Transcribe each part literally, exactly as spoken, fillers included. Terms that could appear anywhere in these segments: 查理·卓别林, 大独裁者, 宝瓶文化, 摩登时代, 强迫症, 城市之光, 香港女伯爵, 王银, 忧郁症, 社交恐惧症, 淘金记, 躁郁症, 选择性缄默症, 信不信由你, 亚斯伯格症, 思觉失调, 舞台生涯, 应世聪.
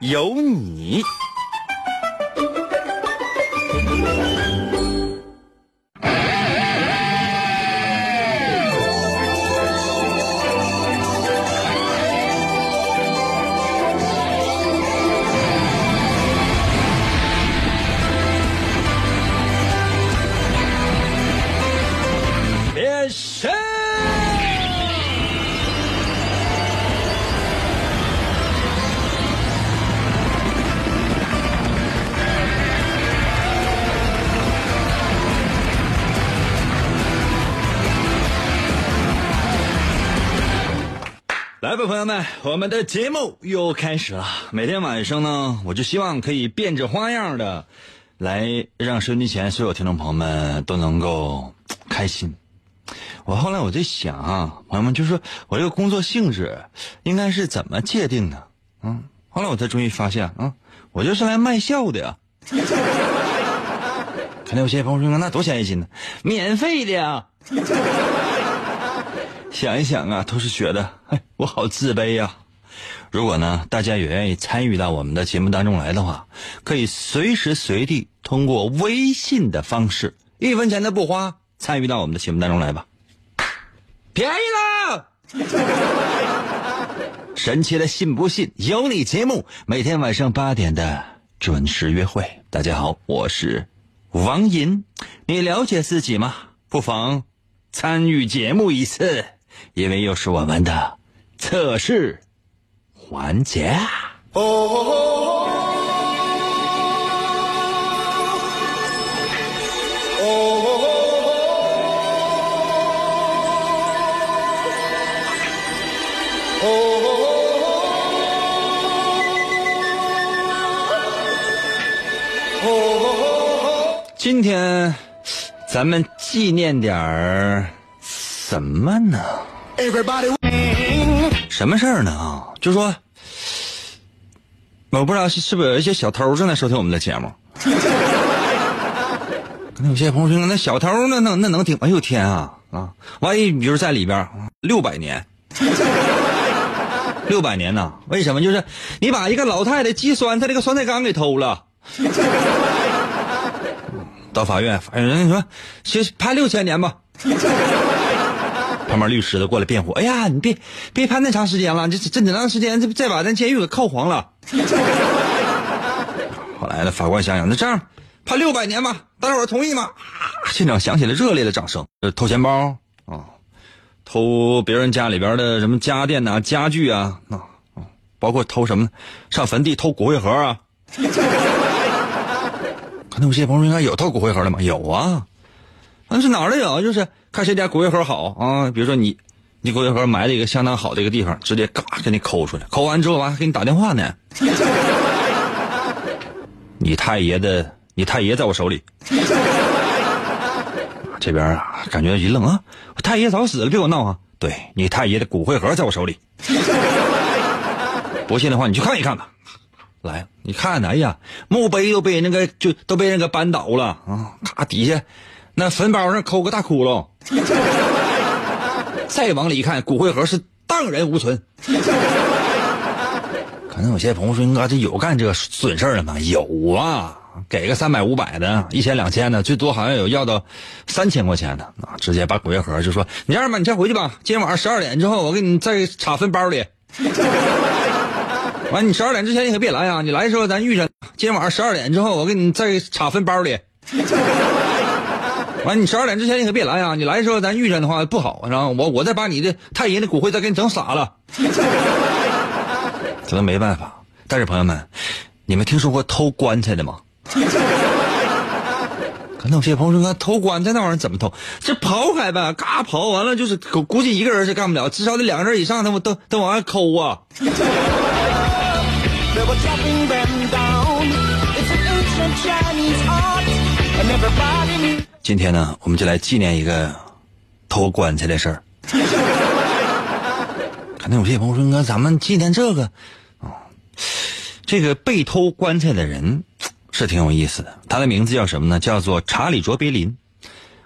有你。来吧，朋友们，我们的节目又开始了。每天晚上呢，我就希望可以变着花样的来让收音机前所有听众朋友们都能够开心。我后来我在想啊，朋友们，就说我这个工作性质应该是怎么界定的？嗯，后来我才终于发现啊、嗯，我就是来卖笑的呀。可能有些朋友说，那多少钱一斤呢？免费的呀。想一想啊，都是觉得哎，我好自卑呀、啊。如果呢大家也愿意参与到我们的节目当中来的话，可以随时随地通过微信的方式，一分钱都不花，参与到我们的节目当中来吧，便宜了。神奇的信不信有你节目，每天晚上八点的准时约会。大家好，我是王银。你了解自己吗？不妨参与节目一次，因为又是我们的测试环节啊！哦哦哦哦哦哦哦！今天咱们纪念点儿什么呢？ Everybody 什么事儿呢？就说我不知道是不是有一些小偷正在收听我们的节目。可能有些朋友说，那小偷那那那能听？哎呦天啊啊！万一比如在里边六百年，六百年呢？为什么？就是你把一个老太太鸡酸，她这个酸菜缸给偷了。到法院，法院人家说去判六千年吧。旁边律师都过来辩护，哎呀，你别别判那长时间了，这这哪长时间，这再把咱监狱给靠黄了。后来呢，法官想想，那这样判六百年吧，大伙儿同意吗？现场响起了热烈的掌声。偷钱包啊，偷别人家里边的什么家电啊、家具啊，啊，包括偷什么呢？上坟地偷骨灰盒啊。那有些朋友应该有偷骨灰盒的吗？有啊，那是哪儿都有，就是看谁家骨灰盒好啊。比如说你，你骨灰盒埋在一个相当好的一个地方，直接嘎给你抠出来，抠完之后完还给你打电话呢。你太爷的，你太爷在我手里。这边啊，感觉一愣啊，我太爷早死了，别给我闹啊！对，你太爷的骨灰盒在我手里。不信的话，你去看一看吧。来，你看呢？哎呀，墓碑都被那个就都被那个扳倒了啊！咔，底下那坟包上抠个大窟窿。再往里一看，骨灰盒是荡然无存。可能有些朋友说：“应该这有干这个损事的吗？”有啊，给个三百五百的，一千两千的，最多好像有要到三千块钱的啊！直接把骨灰盒就说：“你这样吧，你先回去吧，今天晚上十二点之后，我给你再插坟包里。”完，你十二点之前你可别来啊！你来的时候咱遇上。今天晚上十二点之后，我给你再插分包里。完，你十二点之前你可别来啊！你来的时候咱遇上的话不好，然后我我再把你的太爷的骨灰再给你整傻了。可能没办法。但是朋友们，你们听说过偷棺材的吗？可能有些朋友说，偷棺材那玩意儿怎么偷？这刨开呗，嘎刨完了就是，估计一个人是干不了，至少得两个人以上，他们都都往外抠啊。they were dropping them down. It's an ancient Chinese art, and everybody knew. 今天呢，我们就来纪念一个偷棺材的事儿。可能有些朋友说，哥，咱们纪念这个哦，这个被偷棺材的人是挺有意思的。他的名字叫什么呢？叫做查理·卓别林。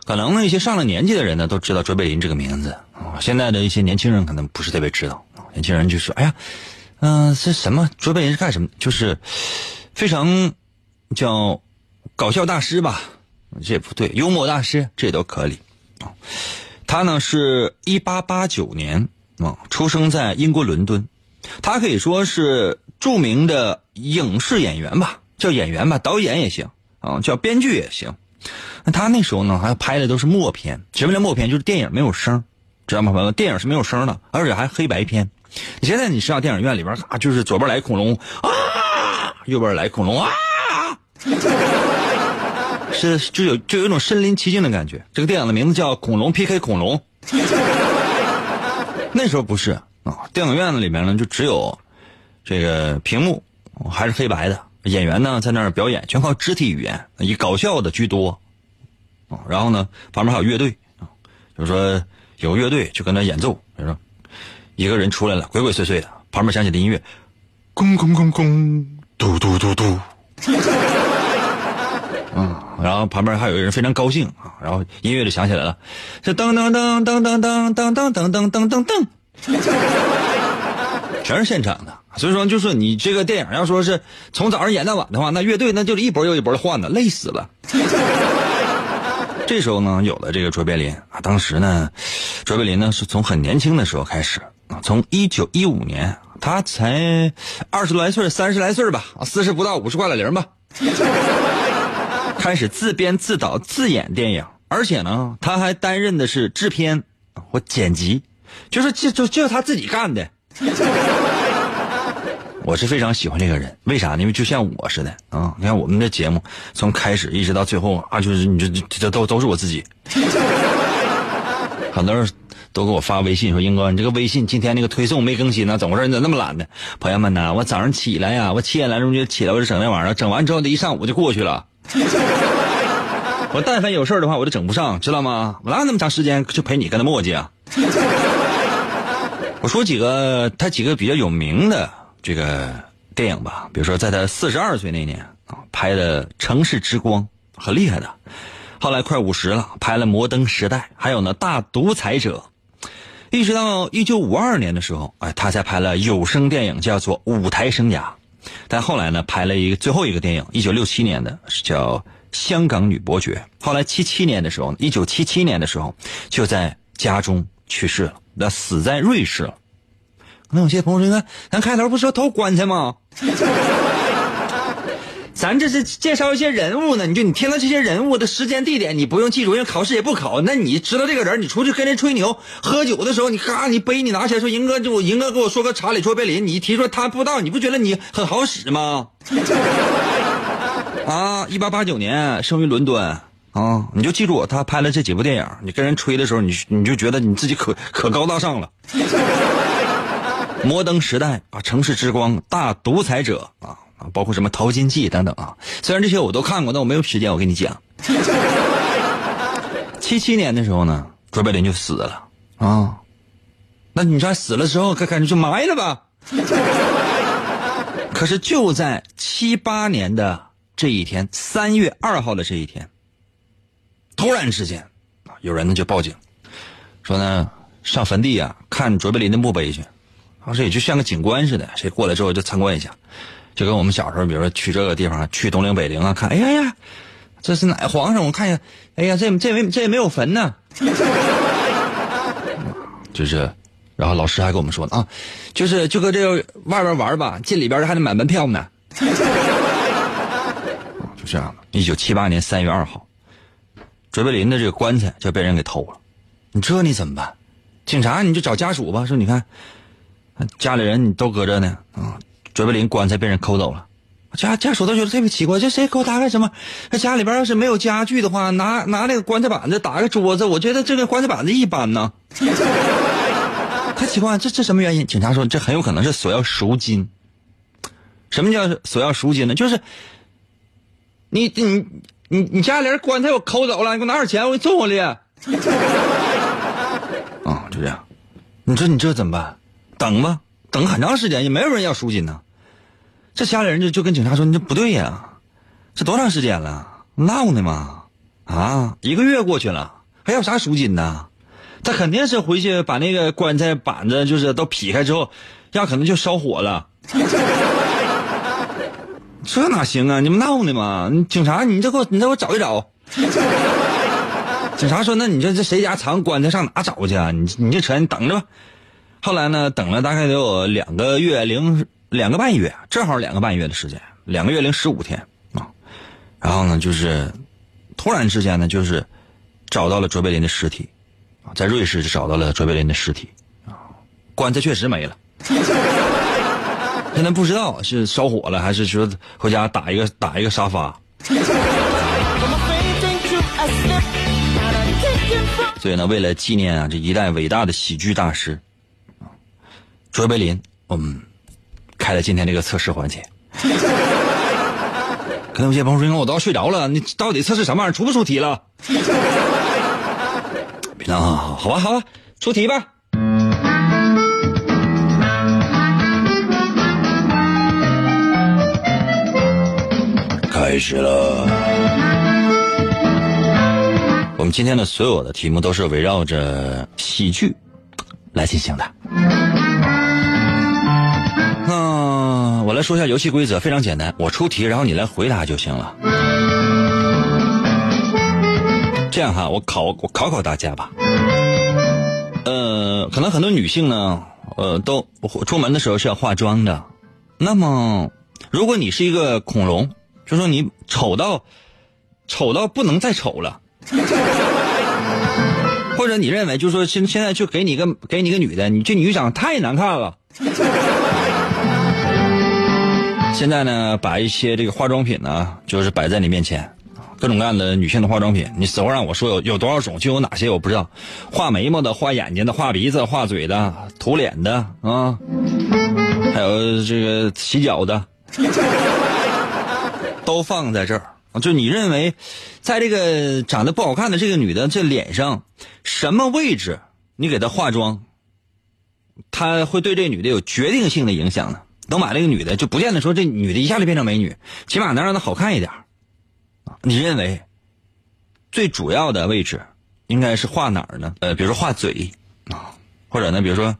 可能那些上了年纪的人呢，都知道卓别林这个名字啊、哦。现在的一些年轻人可能不是特别知道，年轻人就说：“哎呀，嗯、呃，这什么卓别林是干什么？就是非常叫搞笑大师吧，这也不对，幽默大师这都可以啊。哦”他呢是一八八九年啊、哦，出生在英国伦敦。他可以说是著名的影视演员吧，叫演员吧，导演也行啊、哦，叫编剧也行。那他那时候呢，还拍的都是默片。什么叫默片？就是电影没有声，知道吗？电影是没有声的，而且还黑白片。你现在你上电影院里边，啊，就是左边来恐龙啊，右边来恐龙啊，是就有就有一种身临其境的感觉。这个电影的名字叫《恐龙 P K 恐龙》。那时候不是啊、哦，电影院里面呢就只有这个屏幕，还是黑白的。演员呢在那儿表演，全靠肢体语言，以搞笑的居多。然后呢旁边还有乐队，就是说有乐队就跟他演奏，比如说一个人出来了，鬼鬼祟祟的，旁边响起的音乐咚咚咚咚嘟嘟嘟嘟嗯，然后旁边还有一个人非常高兴啊，然后音乐就响起来了，是噔噔噔噔噔噔噔噔噔噔噔噔噔，全是现场的。所以说就是你这个电影要说是从早上演到晚的话，那乐队那就是一波又一波的换的，累死了。这时候呢，有了这个卓别林啊，当时呢，卓别林呢是从很年轻的时候开始啊，从一九一五年，他才二十来岁，三十来岁吧，四十不到，五十挂了零吧，开始自编自导自演电影，而且呢，他还担任的是制片或剪辑，就是就就就是他自己干的。我是非常喜欢这个人，为啥呢？因为就像我似的啊，你看我们的节目从开始一直到最后啊，就是你这这都都是我自己。很多人都给我发微信说：“英哥，你这个微信今天那个推送没更新呢，怎么回事？你怎么那么懒呢？”朋友们呢，我早上起来呀、啊，我七点来钟就起来，我就整那玩意儿，整完之后的一上午就过去了。我但凡有事儿的话，我就整不上，知道吗？我哪有那么长时间就陪你跟他磨叽啊？我说几个他几个比较有名的。这个电影吧，比如说在他四十二岁那年啊拍的《城市之光》，很厉害的。后来快五十了，拍了《摩登时代》，还有呢《大独裁者》。一直到一九五二年的时候，哎，他才拍了有声电影，叫做《舞台生涯》。但后来呢，拍了一个最后一个电影，一九六七年的叫《香港女伯爵》。后来七七年的时候，一九七七年的时候就在家中去世了，那死在瑞士了。那有些朋友说，咱开头不是说偷棺材吗？咱这是介绍一些人物呢，你就你听到这些人物的时间地点，你不用记住，因为考试也不考。那你知道这个人，你出去跟人吹牛，喝酒的时候，你咔，你杯你拿起来说，银哥，我银哥给我说个查理卓别林，你一提说他不知道，你不觉得你很好使吗？啊，一八八九年生于伦敦。啊、哦，你就记住他拍了这几部电影，你跟人吹的时候，你你就觉得你自己可可高大上了。摩登时代啊，城市之光，大独裁者啊，包括什么淘金记等等啊。虽然这些我都看过，但我没有时间我跟你讲。七七年的时候呢，卓别林就死了啊。那你说死了之后，感觉就埋了吧。可是就在七八年的这一天，三月二号的这一天，突然之间有人呢就报警，说呢上坟地啊看卓别林的墓碑去。当时也就像个景观似的，谁过来之后就参观一下，就跟我们小时候比如说去这个地方，去东陵北陵啊，看哎呀呀这是哪皇上，我看一下，哎呀这这没这也没有坟呢。就是然后老师还跟我们说呢啊，就是就搁这外边玩吧，进里边还得买门票呢。就这样的一九七八年三月二号，卓别林的这个棺材就被人给偷了。你这你怎么办？警察你就找家属吧，说你看家里人你都搁这呢啊，卓别林棺材被人抠走了。家家属都觉得特别奇怪，这谁给我打开什么？那家里边要是没有家具的话，拿拿那个棺材板子打个桌子，我觉得这个棺材板子一般呢。太奇怪，这这什么原因？警察说这很有可能是索要赎金。什么叫索要赎金呢？就是你你你你家里人棺材我抠走了，你给我拿点钱，我送我去。啊、嗯，就这样。你说你这怎么办？等吧，等很长时间也没有人要赎金呢。这家里人就就跟警察说：“你这不对呀，这多长时间了，闹呢嘛？啊，一个月过去了，还要啥赎金呢？”他肯定是回去把那个棺材板子就是都劈开之后，要可能就烧火了。这哪行啊？你们闹呢嘛？警察，你这给我，你这给我找一找。警察说：“那你这这谁家藏棺材上哪找去啊？你你这车你等着吧。”后来呢，等了大概得有两个月零两个半月，正好两个半月的时间，两个月零十五天啊。然后呢，就是突然之间呢，就是找到了卓别林的尸体。在瑞士就找到了卓别林的尸体，棺材确实没了。现在不知道是烧火了，还是说回家打一个打一个沙发。所以呢，为了纪念啊这一代伟大的喜剧大师卓别林，我们开了今天这个测试环节。可能有些朋友说：“我都要睡着了，你到底测试什么玩意儿？出不出题了？”那、哦、好吧好吧，出题吧。开始了。我们今天的所有的题目都是围绕着喜剧来进行的。那我来说一下游戏规则，非常简单，我出题然后你来回答就行了。这样哈，我考我考考大家吧。呃，可能很多女性呢，呃，都出门的时候是要化妆的。那么，如果你是一个恐龙，就说你丑到丑到不能再丑了，或者你认为就说现现在就给你一个给你一个女的，你这女长太难看了。现在呢，把一些这个化妆品呢，就是摆在你面前。各种各样的女性的化妆品，你死活让我说有有多少种，就有哪些我不知道，画眉毛的，画眼睛的，画鼻子，画嘴的，涂脸的啊、嗯，还有这个洗脚的，都放在这儿。就你认为，在这个长得不好看的这个女的这脸上，什么位置你给她化妆，她会对这女的有决定性的影响呢？能把这个女的就不见得说这女的一下就变成美女，起码能让她好看一点。你认为最主要的位置应该是画哪儿呢？呃，比如说画嘴啊，或者呢，比如说、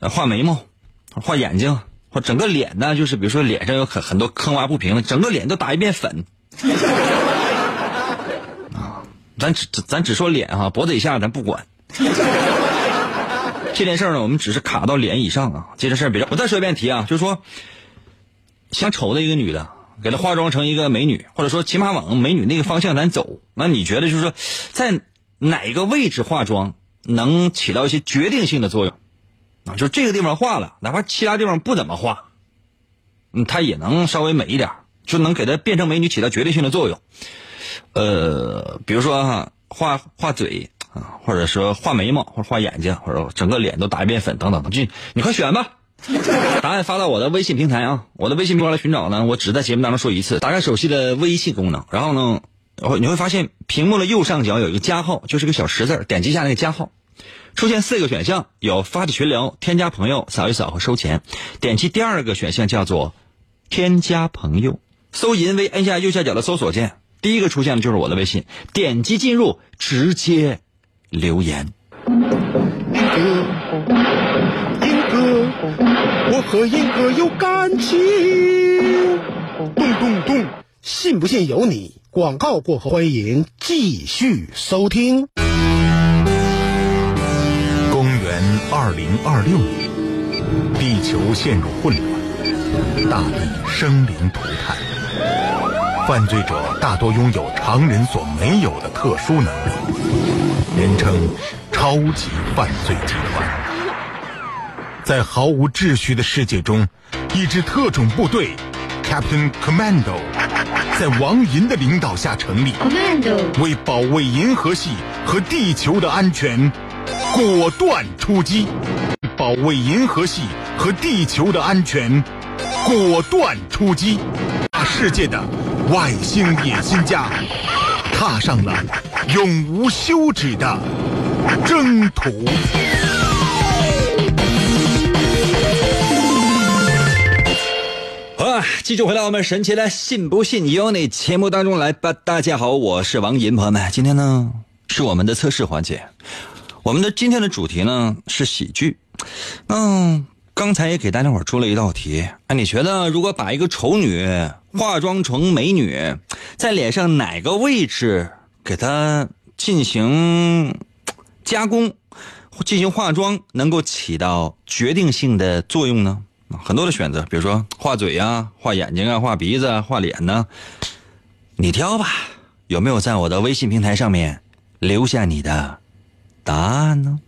呃、画眉毛、画眼睛，或整个脸呢，就是比如说脸上有很很多坑洼不平的，整个脸都打一遍粉。啊，咱只咱只说脸啊，脖子以下咱不管。这件事呢，我们只是卡到脸以上啊。这件事别，我再说一遍题啊，就是说，想丑的一个女的。给她化妆成一个美女，或者说起码往美女那个方向咱走，那你觉得就是说在哪个位置化妆能起到一些决定性的作用啊？就这个地方化了，哪怕其他地方不怎么化，嗯，她也能稍微美一点，就能给她变成美女起到决定性的作用。呃，比如说哈，画画嘴啊，或者说画眉毛，或者画眼睛，或者整个脸都打一遍粉等等等，你快选吧。答案发到我的微信平台啊，我的微信平台来寻找呢，我只在节目当中说一次。打开手机的微信功能，然后呢，你会发现屏幕的右上角有一个加号，就是个小十字，点击一下那个加号，出现四个选项，有发起群聊、添加朋友、扫一扫和收钱。点击第二个选项叫做添加朋友，搜银微按下右下角的搜索键，第一个出现的就是我的微信，点击进入，直接留言。我和英哥有感情，咚咚咚，信不信由你。广告过后，欢迎继续收听。公元二零二六年，地球陷入混乱，大地生灵涂炭，犯罪者大多拥有常人所没有的特殊能力，人称超级犯罪集团。在毫无秩序的世界中，一支特种部队 Captain Commando 在王银的领导下成立， Commando 为保卫银河系和地球的安全果断出击，保卫银河系和地球的安全果断出击，大世界的外星野心家踏上了永无休止的征途。好啊，继续回到我们神奇的信不信由你节目当中来吧。大家好，我是王银，朋友们，今天呢是我们的测试环节。我们的今天的主题呢是喜剧。嗯，刚才也给大家伙出了一道题。哎，你觉得如果把一个丑女化妆成美女，在脸上哪个位置给她进行加工，进行化妆，能够起到决定性的作用呢？很多的选择，比如说画嘴啊、画眼睛啊、画鼻子啊、画脸呢、啊，你挑吧。有没有在我的微信平台上面留下你的答案呢？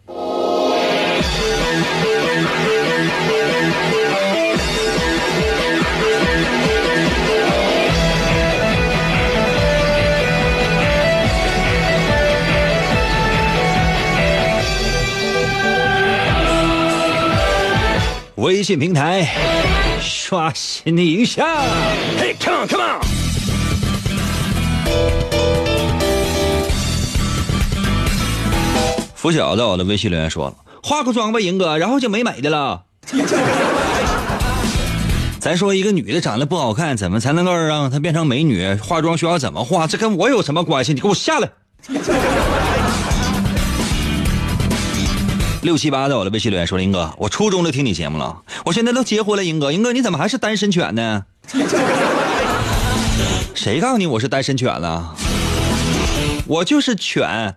微信平台刷新你一下。 Hey come on come on， 拂晓在我的微信留言说了，化个妆吧银哥，然后就没美的了。咱说一个女的长得不好看，怎么才能够让她变成美女？化妆需要怎么化？这跟我有什么关系？你给我下来。六七八在我的微信留言说，银哥，我初中就听你节目了，我现在都结婚了，银哥，银哥你怎么还是单身犬呢？谁告诉你我是单身犬了？我就是犬。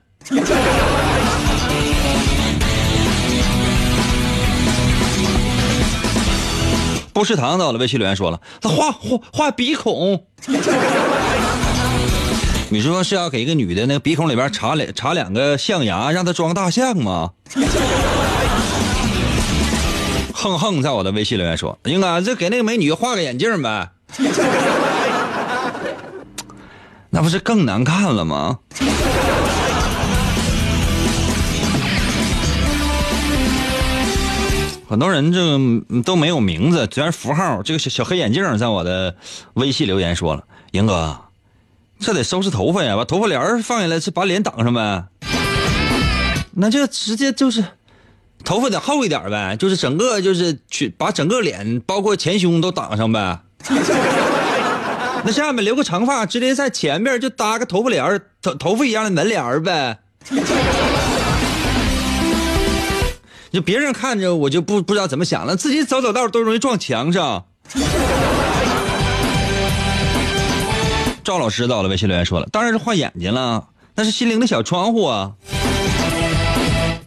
不食堂在我的微信留言说了，他画画画鼻孔。你说是要给一个女的那个鼻孔里边插两插两个象牙，让她装大象吗？哼哼，在我的微信留言说，应该这给那个美女画个眼镜呗。那不是更难看了吗？很多人这都没有名字，全是符号。这个 小, 小黑眼镜在我的微信留言说了，银哥，这得收拾头发呀，把头发帘放下来，是把脸挡上呗。那就直接就是头发得厚一点呗，就是整个就是去把整个脸包括前胸都挡上呗。那下面留个长发，直接在前面就搭个头发帘，头头发一样的门帘呗。就别人看着我就不不知道怎么想了，自己走走道都容易撞墙上。赵老师到了微信留言说了，当然是画眼睛了，那是心灵的小窗户啊。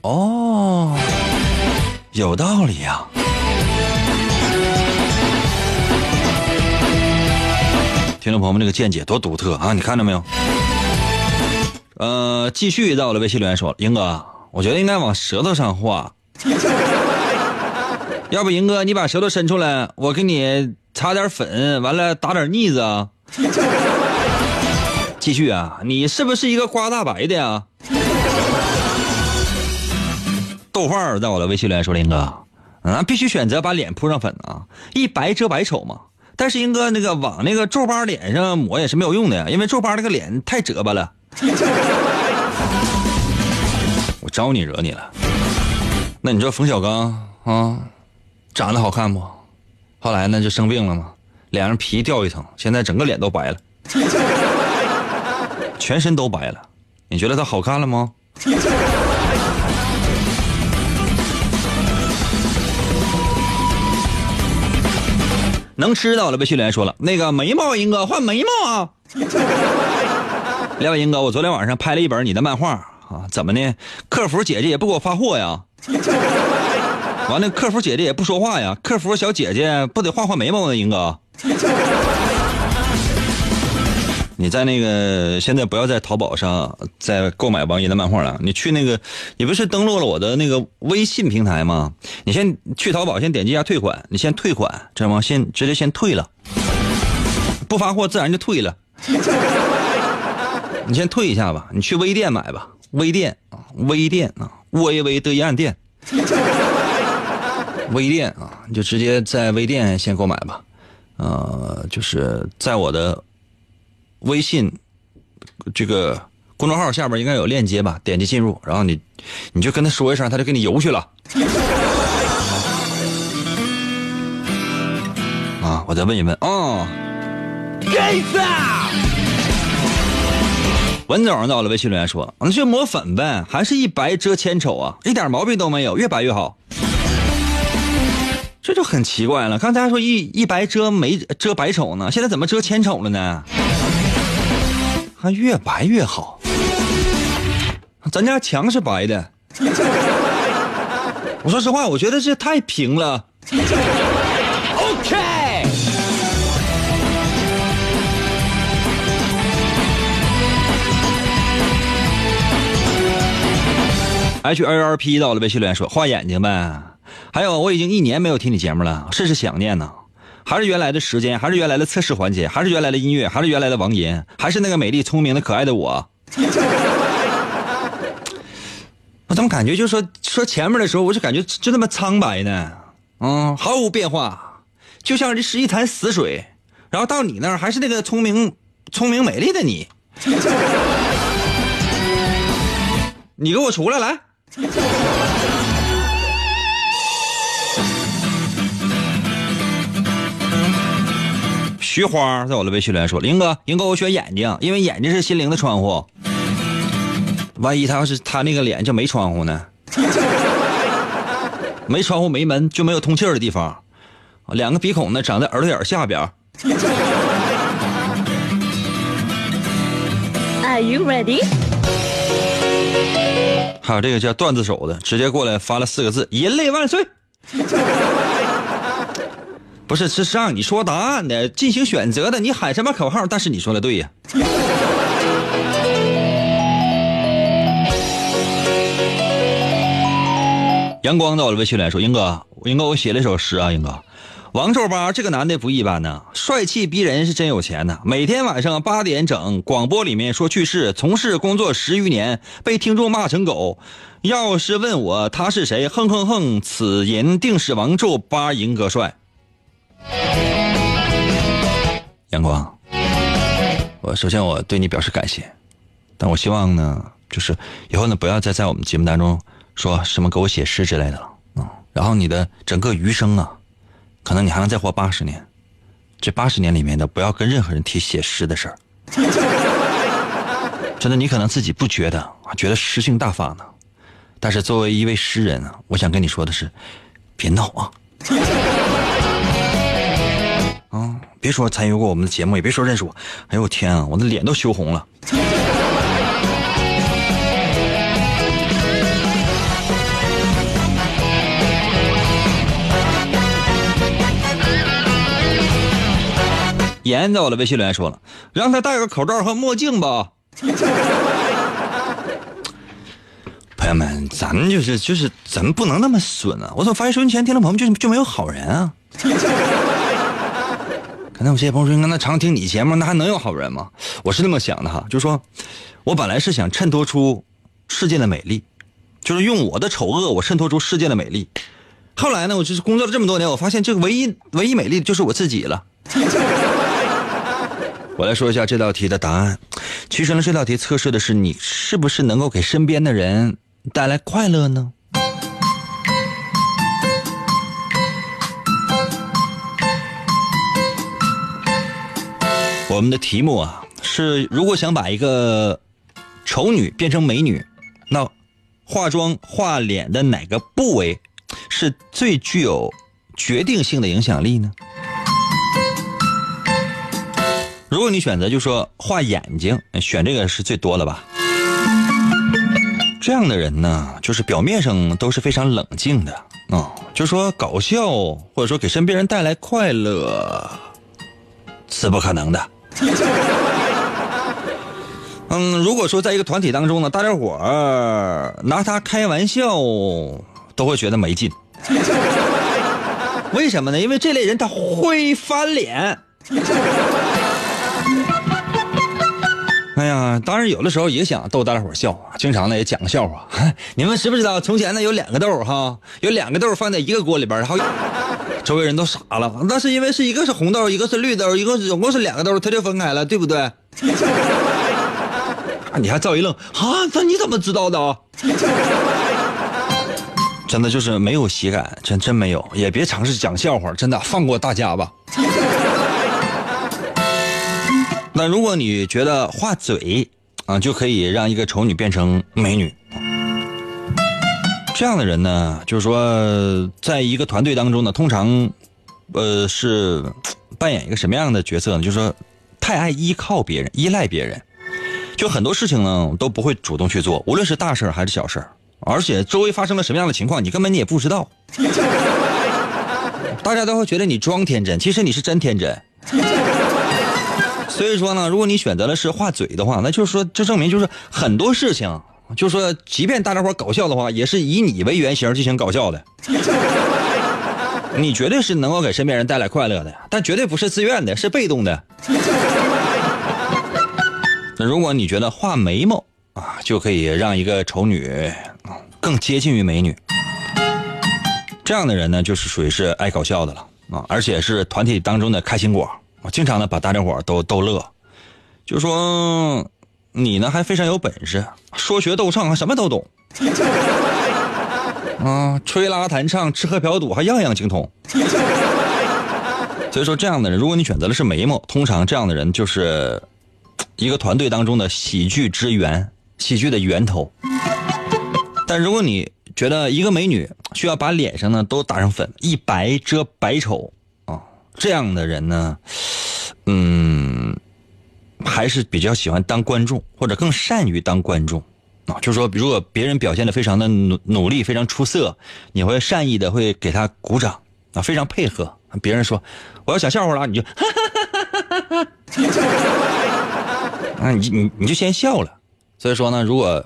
哦，有道理啊。听众朋友们，这个见解多独特啊，你看到没有？呃，继续到了微信留言说了，英哥，我觉得应该往舌头上画。要不英哥你把舌头伸出来，我给你擦点粉，完了打点腻子啊。继续啊，你是不是一个刮大白的呀？豆瓣在我的微信留言说，林哥，啊，必须选择把脸铺上粉啊，一白遮百丑嘛。但是英哥那个往那个皱巴脸上抹也是没有用的呀，因为皱巴那个脸太折巴了。我招你惹你了？那你说冯小刚啊，长得好看不？后来呢就生病了嘛，脸上皮掉一层，现在整个脸都白了。全身都白了，你觉得他好看了吗？能吃到了，被训练说了，那个眉毛，英哥换眉毛啊。另外，英哥，我昨天晚上拍了一本你的漫画啊，怎么呢？客服姐姐也不给我发货呀，完了，客服姐姐也不说话呀，客服小姐姐不得画画眉毛呢，英哥。你在那个现在不要在淘宝上再购买王爷的漫画了，你去那个，你不是登录了我的那个微信平台吗？你先去淘宝，先点击一下退款，你先退款，知道吗？先直接先退了，不发货自然就退了。你先退一下吧，你去微店买吧，微店啊，微店啊，微微的一暗店，微店啊，你就直接在微店先购买吧。呃，就是在我的微信这个公众号下边应该有链接吧，点击进入，然后你你就跟他说一声，他就给你邮去了。啊，我再问一问，哦，给子。文总上到了微信留言说：“你去抹粉呗，还是一白遮千丑啊，一点毛病都没有，越白越好。”这就很奇怪了。刚才还说一一白遮没遮百丑呢，现在怎么遮千丑了呢？还越白越好。咱家墙是白的。我说实话，我觉得这太平了。OK。H L P 到了微信留言说，画眼睛呗。还有我已经一年没有听你节目了，甚是想念呢。还是原来的时间，还是原来的测试环节，还是原来的音乐，还是原来的王银，还是那个美丽聪明的可爱的我。我怎么感觉就是说说前面的时候我就感觉就那么苍白呢，嗯，毫无变化，就像是一潭死水，然后到你那儿还是那个聪明聪明美丽的你。你给我出来来。徐花在我的微信留言说，林哥林哥我选眼睛，因为眼睛是心灵的窗户，万一他要是他那个脸就没窗户呢？没窗户没门就没有通气的地方，两个鼻孔呢长在耳朵眼下边。Are you ready？还有这个叫段子手的直接过来发了四个字，人类万岁。不是，这是让你说答案的，进行选择的，你喊什么口号，但是你说的对呀。阳光到了微信来说，英哥英哥我写了一首诗啊，英哥王皱巴这个男的不一般呢，帅气逼人，是真有钱呢。每天晚上八点整，广播里面说去世，从事工作十余年，被听众骂成狗。要是问我他是谁，哼哼哼，此人定是王皱巴，银哥帅。阳光，我首先我对你表示感谢，但我希望呢，就是以后呢不要再在我们节目当中说什么给我写诗之类的了，嗯，然后你的整个余生啊。可能你还能再活八十年，这八十年里面的不要跟任何人提写诗的事儿。真的，你可能自己不觉得，觉得诗性大发呢。但是作为一位诗人啊，我想跟你说的是，别闹啊！啊、嗯，别说参与过我们的节目，也别说认识我。哎呦我天啊，我的脸都羞红了。严到了微信留言说了，让他戴个口罩和墨镜吧。朋友们，咱们就是就是咱们不能那么损啊！我怎么发现收音前听众朋友们就就没有好人啊？可能有些朋友说，那常听你节目，那还能有好人吗？我是那么想的哈，就是说我本来是想衬托出世界的美丽，就是用我的丑恶，我衬托出世界的美丽。后来呢，我就是工作了这么多年，我发现这个唯一唯一美丽的就是我自己了。我来说一下这道题的答案。其实呢，这道题测试的是你是不是能够给身边的人带来快乐呢？我们的题目啊是，如果想把一个丑女变成美女，那化妆化脸的哪个部位是最具有决定性的影响力呢？如果你选择就说画眼睛，选这个是最多了吧。这样的人呢，就是表面上都是非常冷静的，嗯，就说搞笑或者说给身边人带来快乐是不可能的。嗯，如果说在一个团体当中呢，大家伙儿拿他开玩笑都会觉得没劲。为什么呢？因为这类人他会翻脸。哎呀，当然有的时候也想逗大家伙笑话，经常呢也讲个笑话。你们知不知道从前呢有两个豆哈，有两个豆放在一个锅里边，然后周围人都傻了。那是因为是一个是红豆，一个是绿豆，一个总共是两个豆，他就分开了，对不对？啊，你还照一愣啊？那你怎么知道的啊？真的就是没有喜感，真真没有，也别尝试讲笑话，真的放过大家吧。那如果你觉得画嘴啊就可以让一个丑女变成美女，这样的人呢，就是说在一个团队当中呢，通常呃是扮演一个什么样的角色呢？就是说太爱依靠别人，依赖别人，就很多事情呢都不会主动去做，无论是大事还是小事，而且周围发生了什么样的情况你根本你也不知道。大家都会觉得你装天真，其实你是真天真。所以说呢，如果你选择的是画嘴的话，那就是说就证明就是很多事情，就是说即便大家伙搞笑的话，也是以你为原型进行搞笑的。你绝对是能够给身边人带来快乐的，但绝对不是自愿的，是被动的。那如果你觉得画眉毛啊就可以让一个丑女更接近于美女，这样的人呢就是属于是爱搞笑的了啊，而且是团体当中的开心果，我经常呢把大家伙都逗乐。就说你呢还非常有本事，说学逗唱还什么都懂啊，吹拉弹唱吃喝嫖赌还样样精通。所以说这样的人，如果你选择的是眉毛，通常这样的人就是一个团队当中的喜剧之源，喜剧的源头。但如果你觉得一个美女需要把脸上呢都打上粉，一白遮百丑啊，这样的人呢嗯还是比较喜欢当观众，或者更善于当观众啊。就是说如果别人表现得非常的努力，非常出色，你会善意的会给他鼓掌啊，非常配合。别人说我要讲笑话了，你就哈哈哈哈哈哈啊，你你你就先笑了。所以说呢，如果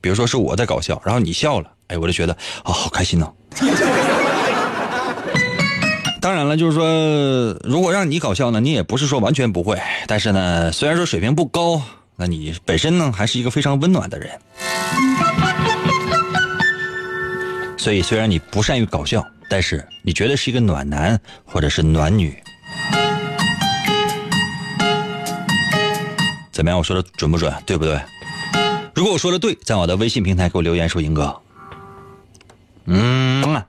比如说是我在搞笑，然后你笑了，哎，我就觉得啊、哦，好开心哦。当然了，就是说如果让你搞笑呢，你也不是说完全不会，但是呢虽然说水平不高，那你本身呢还是一个非常温暖的人。所以虽然你不善于搞笑，但是你绝对是一个暖男或者是暖女。怎么样，我说的准不准，对不对？如果我说的对，在我的微信平台给我留言说银哥嗯、啊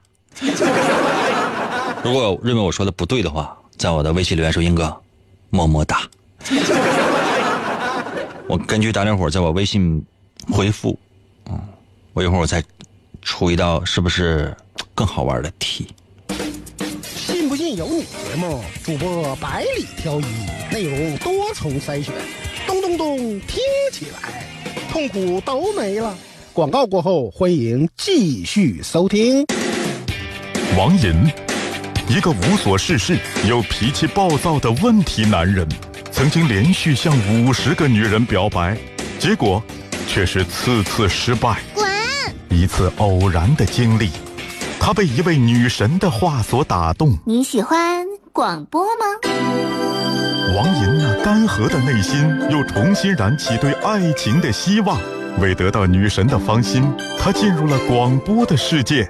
如果认为我说的不对的话，在我的微信留言说英哥么么哒。我根据大家伙在我微信回复、嗯、我一会儿我再出一道是不是更好玩的题。信不信由你节目，主播百里挑一，内容多重筛选，咚咚咚听起来痛苦都没了。广告过后欢迎继续收听。王银，一个无所事事又脾气暴躁的问题男人，曾经连续向五十个女人表白，结果却是次次失败。滚！一次偶然的经历，他被一位女神的话所打动。你喜欢广播吗？王银那干涸的内心又重新燃起对爱情的希望。为得到女神的芳心，他进入了广播的世界。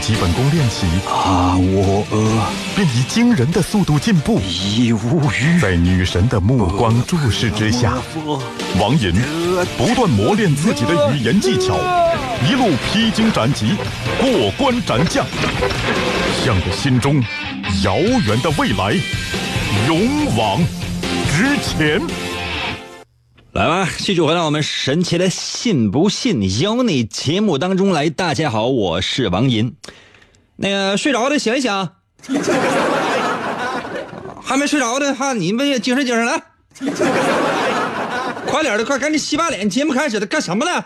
基本功练习啊，我呃，便以惊人的速度进步。已无语。在女神的目光注视之下，王银不断磨练自己的语言技巧，一路披荆斩棘，过关斩将，向着心中遥远的未来勇往直前。来吧，继续回到我们神奇的信不信由你节目当中来。大家好，我是王银。那个睡着的醒一醒，还没睡着的哈，你们也精神精神来，快点的，快赶紧洗把脸，节目开始了，干什么呢？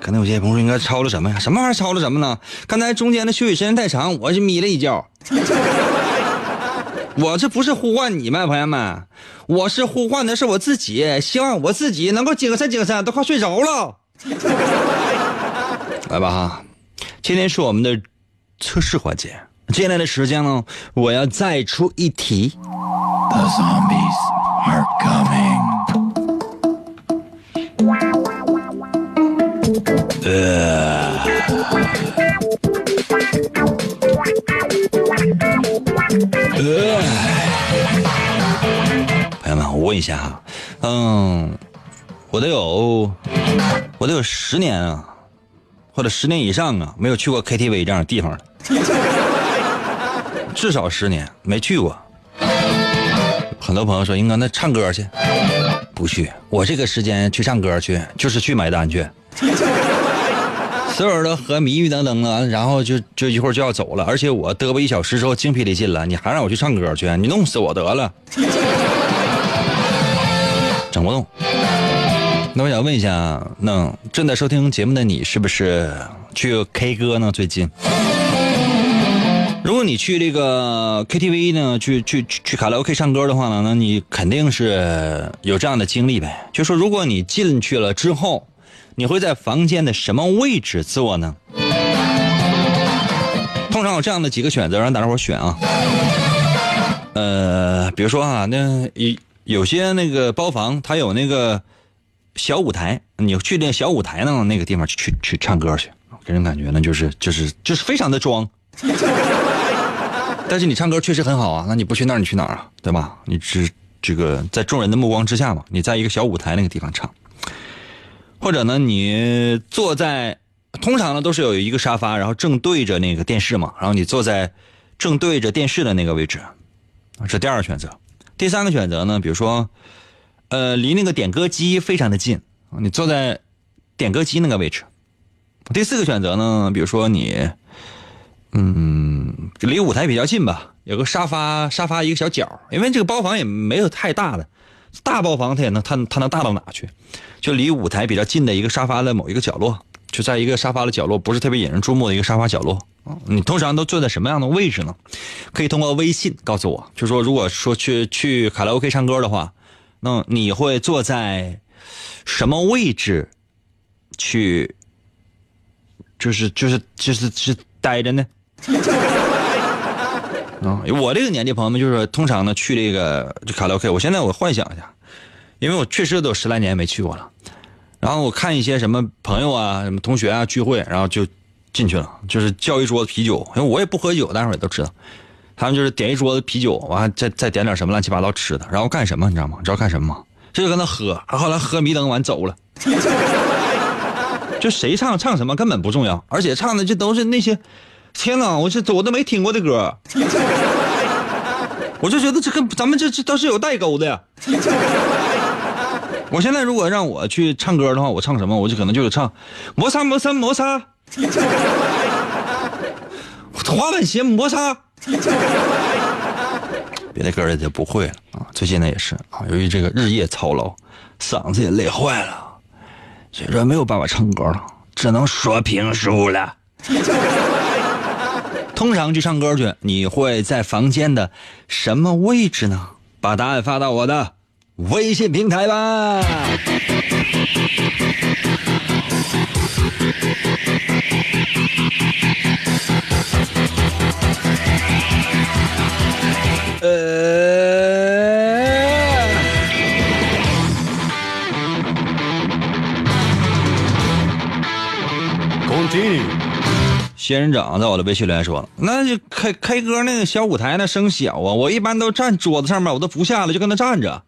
刚才有些朋友应该抄了什么呀？什么玩意儿抄了什么呢？刚才中间的休息时间太长，我就眯了一觉。我这不是呼唤你们，朋友们，我是呼唤的是我自己，希望我自己能够精神精神，都快睡着了。来吧哈，今天是我们的测试环节，接下来的时间呢，我要再出一题。The zombies are coming. 呃朋友们，我问一下啊，嗯，我都有我都有十年啊，或者十年以上啊，没有去过 K T V 这样的地方了，至少十年没去过。很多朋友说，应该那唱歌去，不去，我这个时间去唱歌去，就是去买单去。所有人都和迷迷瞪瞪了，然后就就一会儿就要走了，而且我嘚啵一小时之后精疲力尽了，你还让我去唱歌去，你弄死我得了，整不动。那我想问一下，那正在收听节目的你，是不是去 K 歌呢？最近，如果你去这个 K T V 呢，去去去卡拉 OK 唱歌的话呢，那你肯定是有这样的经历呗。就说如果你进去了之后，你会在房间的什么位置坐呢？通常有这样的几个选择，让大家伙选啊。呃，比如说啊，那有些那个包房，它有那个小舞台，你去那个小舞台呢，那个地方去去去唱歌去，给人感觉呢就是就是就是非常的装。但是你唱歌确实很好啊，那你不去那儿你去哪儿啊？对吧？你只这个在众人的目光之下嘛，你在一个小舞台那个地方唱。或者呢，你坐在，通常呢都是有一个沙发，然后正对着那个电视嘛，然后你坐在正对着电视的那个位置，这第二个选择。第三个选择呢，比如说，呃，离那个点歌机非常的近，你坐在点歌机那个位置。第四个选择呢，比如说你，嗯，离舞台比较近吧，有个沙发，沙发一个小角，因为这个包房也没有太大的。大包房它也能它它能大到哪去，就离舞台比较近的一个沙发的某一个角落，就在一个沙发的角落，不是特别引人注目的一个沙发角落。你通常都坐在什么样的位置呢？可以通过微信告诉我，就说如果说去去卡拉 OK 唱歌的话，那你会坐在什么位置去就是就是就是是待着呢？嗯、我这个年纪朋友们就是通常呢去这个就卡拉 OK， 我现在我幻想一下，因为我确实都有十来年没去过了，然后我看一些什么朋友啊什么同学啊聚会，然后就进去了，就是叫一桌子啤酒，因为我也不喝酒，大伙也都知道，他们就是点一桌子啤酒，完、啊、再再点点什么乱七八糟吃的，然后干什么你知道吗？你知道干什么吗？这就跟他喝，后来喝迷瞪完走了。就谁唱唱什么根本不重要，而且唱的这都是那些天哪，我这我都没听过的歌，我就觉得这跟咱们这这都是有代沟的呀。我现在如果让我去唱歌的话，我唱什么？我就可能就是唱摩擦摩擦摩擦，滑板鞋摩擦，别的歌也就不会了啊。最近呢也是啊，由于这个日夜操劳，嗓子也累坏了，所以说没有办法唱歌了，只能说评书了。通常去唱歌去，你会在房间的什么位置呢？把答案发到我的微信平台吧。呃，Continue。仙人掌在我的微信里来说了，那就开开歌那个小舞台那声小啊，我一般都站桌子上面，我都不下了，就跟他站着。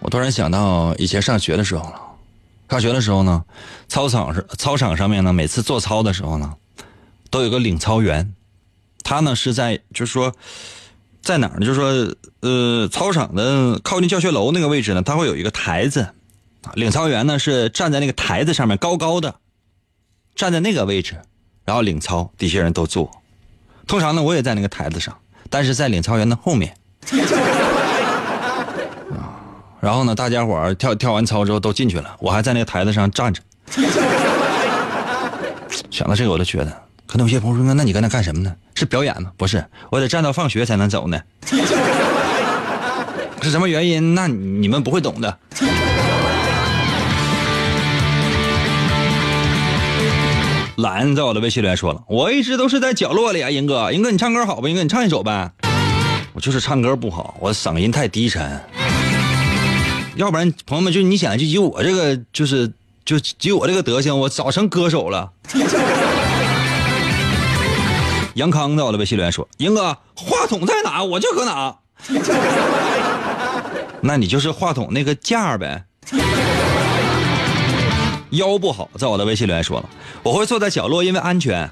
我突然想到以前上学的时候了，上学的时候呢，操场是操场上面呢，每次做操的时候呢，都有个领操员，他呢是在就是说在哪儿呢？就是说呃，操场的靠近教学楼那个位置呢，他会有一个台子。领操员呢是站在那个台子上面高高的，站在那个位置，然后领操，底下人都坐。通常呢我也在那个台子上，但是在领操员的后面。然后呢大家伙跳跳完操之后都进去了，我还在那个台子上站着。想到这个我都觉得，可能有些朋友说，那你跟他干什么呢？是表演吗？不是，我得站到放学才能走呢。是什么原因？那你们不会懂的。懒在我的微信里说了，我一直都是在角落里啊，银哥，银哥你唱歌好吧，银哥你唱一首呗。我就是唱歌不好，我嗓音太低沉，要不然朋友们就你想，就以我这个就是就以我这个德行，我早成歌手了。杨康到了微信留言说：“英哥，话筒在哪？我就搁哪。”那你就是话筒那个架呗。腰不好，在我的微信留言说了：“我会坐在角落，因为安全。”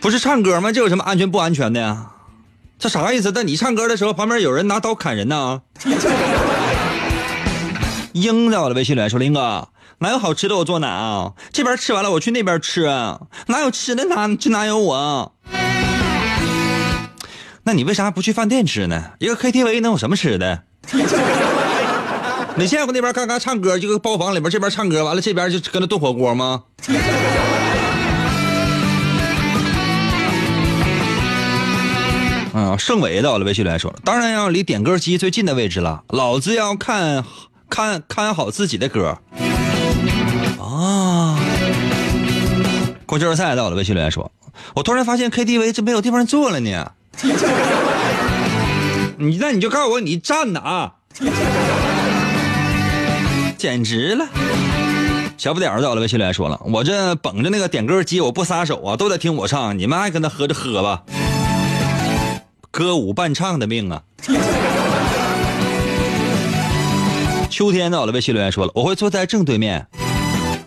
不是唱歌吗？这有什么安全不安全的呀？这啥意思？但你唱歌的时候，旁边有人拿刀砍人呢。英在我的微信里说了：“英哥，哪有好吃的我坐哪啊？这边吃完了我去那边吃，哪有吃的哪这哪有我？那你为啥不去饭店吃呢？一个 K T V 能有什么吃的？你现在我那边刚刚唱歌，这个包房里边这边唱歌，完了这边就跟着炖火锅吗？”嗯，盛伟到了微信来说了，当然要离点歌机最近的位置了，老子要看看看好自己的歌啊。郭秋赛到了微信来说，我突然发现 K T V 这没有地方坐了呢。你那你就告诉我你站哪，简直了。小不点儿到了微信来说了，我这捧着那个点歌机我不撒手啊，都在听我唱，你们爱跟他喝着喝吧，歌舞伴唱的命啊。秋天到了微信留言说了，我会坐在正对面。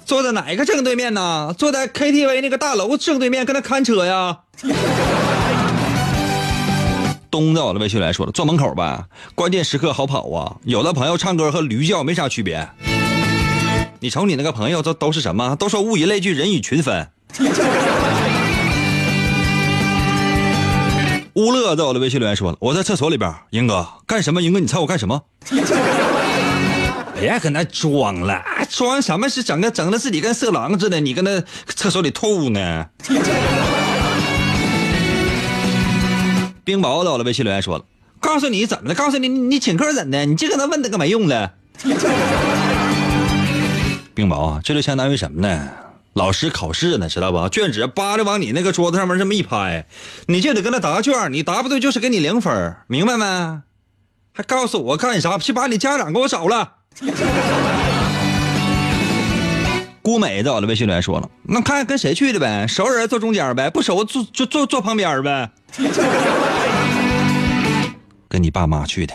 坐在哪一个正对面呢？坐在 K T V 那个大楼正对面，跟他看车呀。东到我的微信留言说了，坐门口吧，关键时刻好跑啊，有的朋友唱歌和驴叫没啥区别。你瞅你那个朋友都都是什么，都说物以类聚人以群分。乌乐在我的微信留言说了，我在厕所里边，英哥干什么？英哥你猜我干什么？别跟他装了，装什么？是整个整的自己跟色狼似的，你跟他厕所里吐呢。冰雹在我的微信留言说了，告诉你怎么的，告诉你你请客怎的，你这个能问那个没用的。冰雹啊，这就相当于什么呢？老师考试呢，知道吧？卷纸扒着往你那个桌子上面这么一拍，你就得跟他答卷，你答不对就是给你零分，明白没？还告诉我干啥？去把你家长给我找了。姑美在我的微信里说了，那看跟谁去的呗，熟人坐中间呗，不熟坐就坐坐旁边呗。跟你爸妈去的。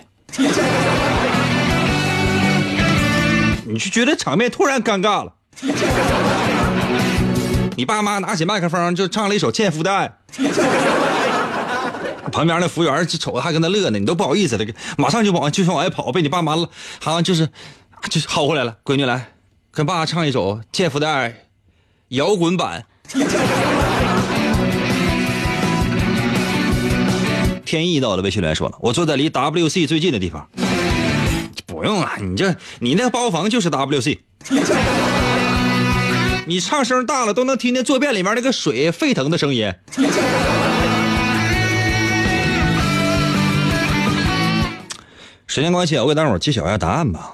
你就觉得场面突然尴尬了。你爸妈拿起麦克风就唱了一首《纤夫的爱》，旁边的服务员就瞅还跟他乐呢，你都不好意思了，马上就往就想往外跑，被你爸妈好像就是就是薅回来了。闺女来，跟爸唱一首《纤夫的爱》摇滚版。天意到了，微信来说了，我坐在离 W C 最近的地方。不用了，你这你那包房就是 W C。你唱声大了，都能听见坐便里面那个水沸腾的声音。时间关系，我给大伙揭晓一下答案吧。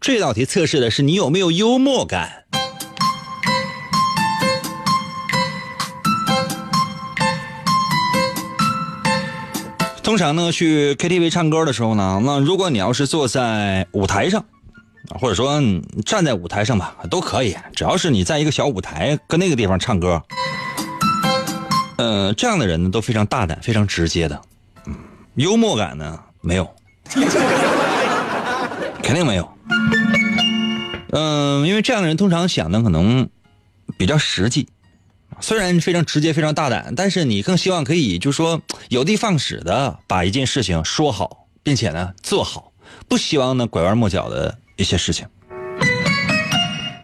这道题测试的是你有没有幽默感。通常呢，去 K T V 唱歌的时候呢，那如果你要是坐在舞台上，或者说站在舞台上吧，都可以，只要是你在一个小舞台跟那个地方唱歌，呃，这样的人呢都非常大胆，非常直接的，嗯，幽默感呢没有，肯定没有，嗯、呃，因为这样的人通常想的可能比较实际，虽然非常直接，非常大胆，但是你更希望可以就是说有的放矢的把一件事情说好，并且呢做好，不希望呢拐弯抹角的一些事情。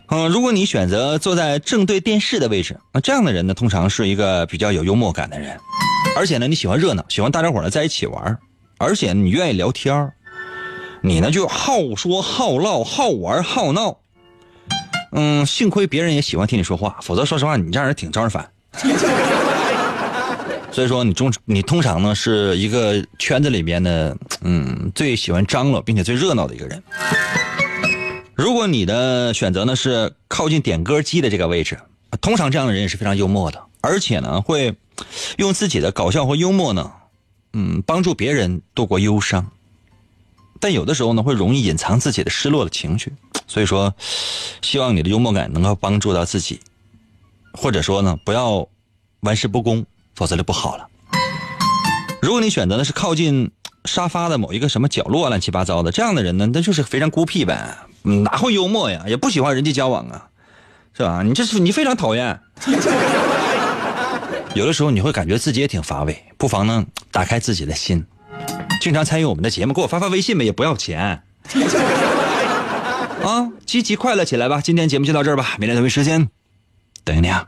嗯，如果你选择坐在正对电视的位置，那这样的人呢，通常是一个比较有幽默感的人，而且呢，你喜欢热闹，喜欢大家伙呢在一起玩，而且你愿意聊天，你呢就好说好唠好玩好闹。嗯，幸亏别人也喜欢听你说话，否则说实话，你这样人挺招人烦。所以说你中你通常呢是一个圈子里面的嗯最喜欢张罗并且最热闹的一个人。如果你的选择呢是靠近点歌机的这个位置，通常这样的人也是非常幽默的，而且呢会用自己的搞笑或幽默呢，嗯，帮助别人度过忧伤，但有的时候呢会容易隐藏自己的失落的情绪，所以说希望你的幽默感能够帮助到自己或者说呢不要玩世不恭，否则就不好了。如果你选择的是靠近沙发的某一个什么角落乱七八糟的，这样的人呢那就是非常孤僻呗，哪会幽默呀，也不喜欢人际交往啊，是吧？你这是你非常讨厌。有的时候你会感觉自己也挺乏味，不妨呢打开自己的心，经常参与我们的节目，给我发发微信呗，也不要钱。啊，积极快乐起来吧！今天节目就到这儿吧，明天同一时间等你啊。